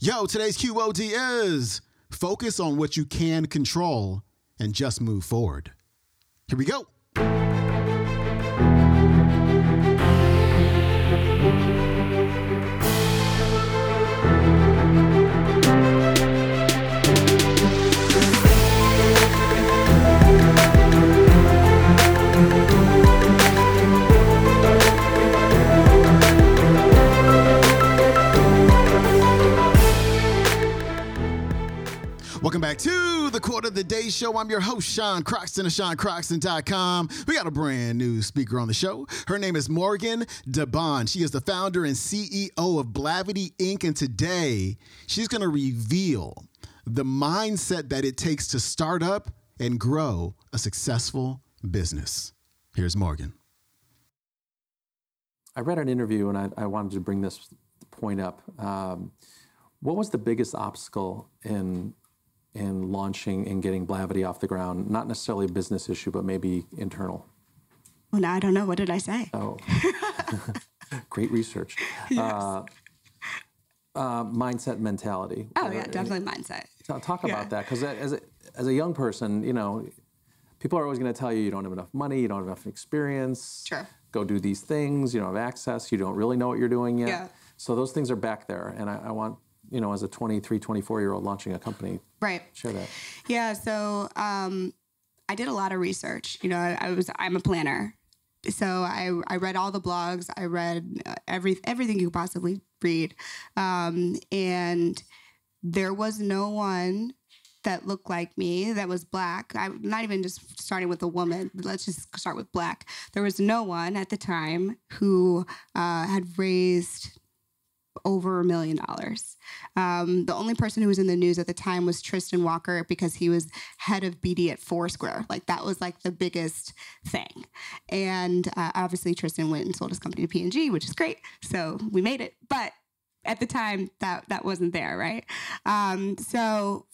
Yo, today's QOD is focus on what you can control and just move forward. Here we go. Welcome back to the Quote of the Day Show. I'm your host, Sean Croxton of SeanCroxton.com. We got a brand new speaker on the show. Her name is Morgan DeBaun. She is the founder and CEO of Blavity, Inc. And today, she's going to reveal the mindset that it takes to start up and grow a successful business. Here's Morgan. I read an interview, and I wanted to bring this point up. What was the biggest obstacle in launching and getting Blavity off the ground? Not necessarily a business issue, but maybe internal. Well, now I don't know. What did I say? Oh, great research. Yes. Mindset, mentality. Oh, yeah, definitely mindset. Talk about that, because as a young person, you know, people are always going to tell you you don't have enough money, you don't have enough experience. Sure. Go do these things. You don't have access. You don't really know what you're doing yet. Yeah. So those things are back there, and I want, you know, as a 23, 24-year-old launching a company. Right. Share that. Yeah, so I did a lot of research. You know, I'm a planner. So I read all the blogs. I read everything you could possibly read. And there was no one that looked like me that was Black. I'm not even just starting with a woman. Let's just start with Black. There was no one at the time who had raised over $1 million. The only person who was in the news at the time was Tristan Walker, because he was head of BD at Foursquare. Like, that was like the biggest thing. And obviously Tristan went and sold his company to P&G, which is great. So we made it. But at the time that wasn't there. Right. So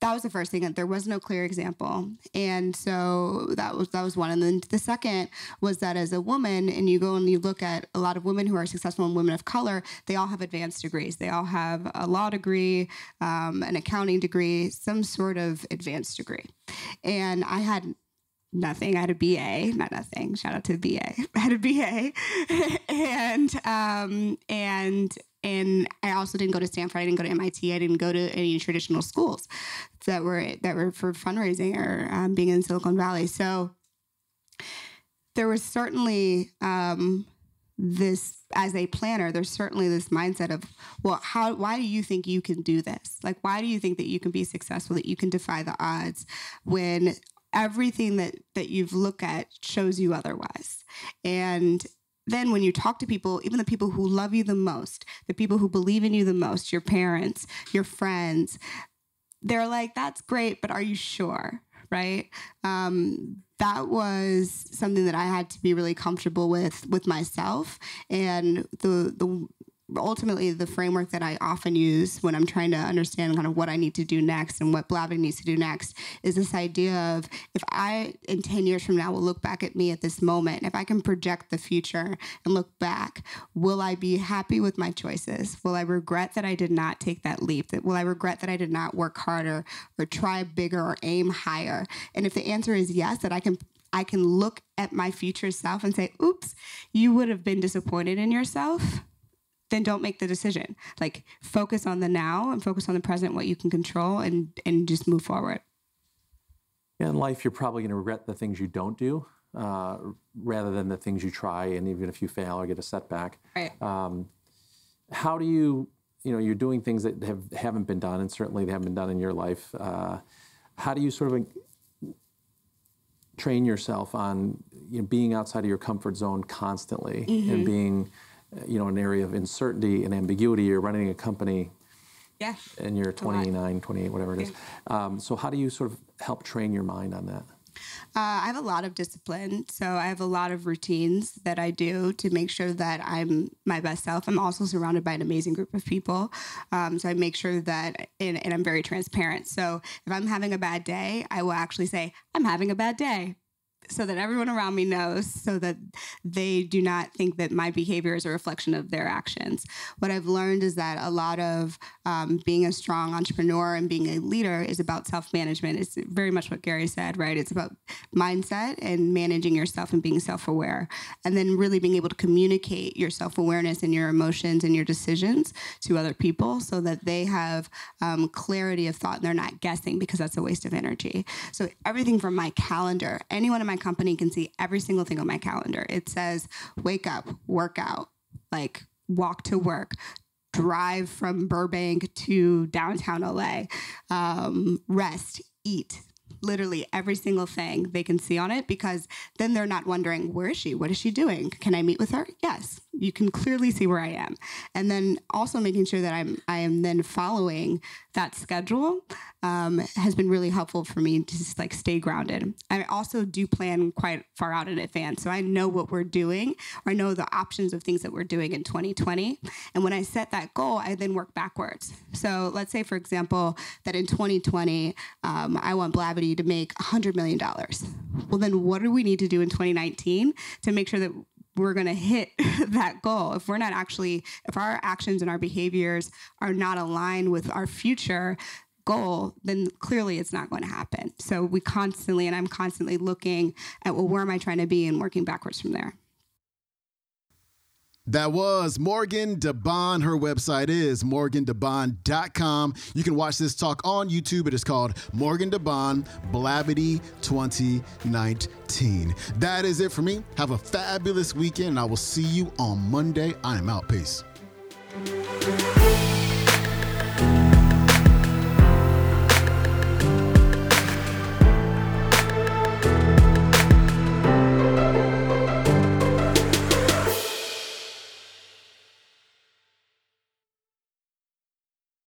that was the first thing, that there was no clear example. And so that was one. And then the second was that as a woman, and you go and you look at a lot of women who are successful and women of color, they all have advanced degrees. They all have a law degree, an accounting degree, some sort of advanced degree. And I had nothing. I had a BA, not nothing. Shout out to the BA. I had a BA. And I also didn't go to Stanford. I didn't go to MIT. I didn't go to any traditional schools that were for fundraising or being in Silicon Valley. So there was certainly this, as a planner, there's certainly this mindset of, well, why do you think you can do this? Like, why do you think that you can be successful, that you can defy the odds when everything that you've looked at shows you otherwise? And then when you talk to people, even the people who love you the most, the people who believe in you the most, your parents, your friends, they're like, that's great, but are you sure? Right? That was something that I had to be really comfortable with myself. And ultimately, the framework that I often use when I'm trying to understand kind of what I need to do next and what Blavity needs to do next is this idea of, if I, in 10 years from now, will look back at me at this moment, if I can project the future and look back, will I be happy with my choices? Will I regret that I did not take that leap? Will I regret that I did not work harder or try bigger or aim higher? And if the answer is yes, that I can look at my future self and say, oops, you would have been disappointed in yourself, then don't make the decision. Like, focus on the now and focus on the present, what you can control, and just move forward. In life, you're probably going to regret the things you don't do rather than the things you try, and even if you fail or get a setback. Right. How do you you're doing things that haven't been done, and certainly they haven't been done in your life. How do you sort of train yourself on being outside of your comfort zone constantly, mm-hmm. and being... an area of uncertainty and ambiguity? You're running a company, and you're 29, 28, whatever it is. So how do you sort of help train your mind on that? I have a lot of discipline, so I have a lot of routines that I do to make sure that I'm my best self. I'm also surrounded by an amazing group of people, so I make sure that, and I'm very transparent. So if I'm having a bad day, I will actually say, I'm having a bad day. so that everyone around me knows, so that they do not think that my behavior is a reflection of their actions. What I've learned is that a lot of being a strong entrepreneur and being a leader is about self-management. It's very much what Gary said, right? It's about mindset and managing yourself and being self-aware, and then really being able to communicate your self-awareness and your emotions and your decisions to other people so that they have clarity of thought and they're not guessing, because that's a waste of energy. So everything from my calendar, anyone in my company can see every single thing on my calendar. It says, wake up, work out, like walk to work, drive from Burbank to downtown LA, rest, eat. Literally every single thing they can see on it, because then they're not wondering, where is she? What is she doing? Can I meet with her? Yes. You can clearly see where I am. And then also making sure that I am then following that schedule has been really helpful for me to just like stay grounded. I also do plan quite far out in advance. So I know what we're doing, or I know the options of things that we're doing in 2020. And when I set that goal, I then work backwards. So let's say, for example, that in 2020, I want Blavity to make $100 million. Well, then what do we need to do in 2019 to make sure that we're going to hit that goal? If we're not actually, if our actions and our behaviors are not aligned with our future goal, then clearly it's not going to happen. So we constantly, and I'm constantly looking at, well, where am I trying to be, and working backwards from there. That was Morgan DeBaun. Her website is morgandebaun.com. You can watch this talk on YouTube. It is called Morgan DeBaun Blavity 2019. That is it for me. Have a fabulous weekend, and I will see you on Monday. I am out. Peace.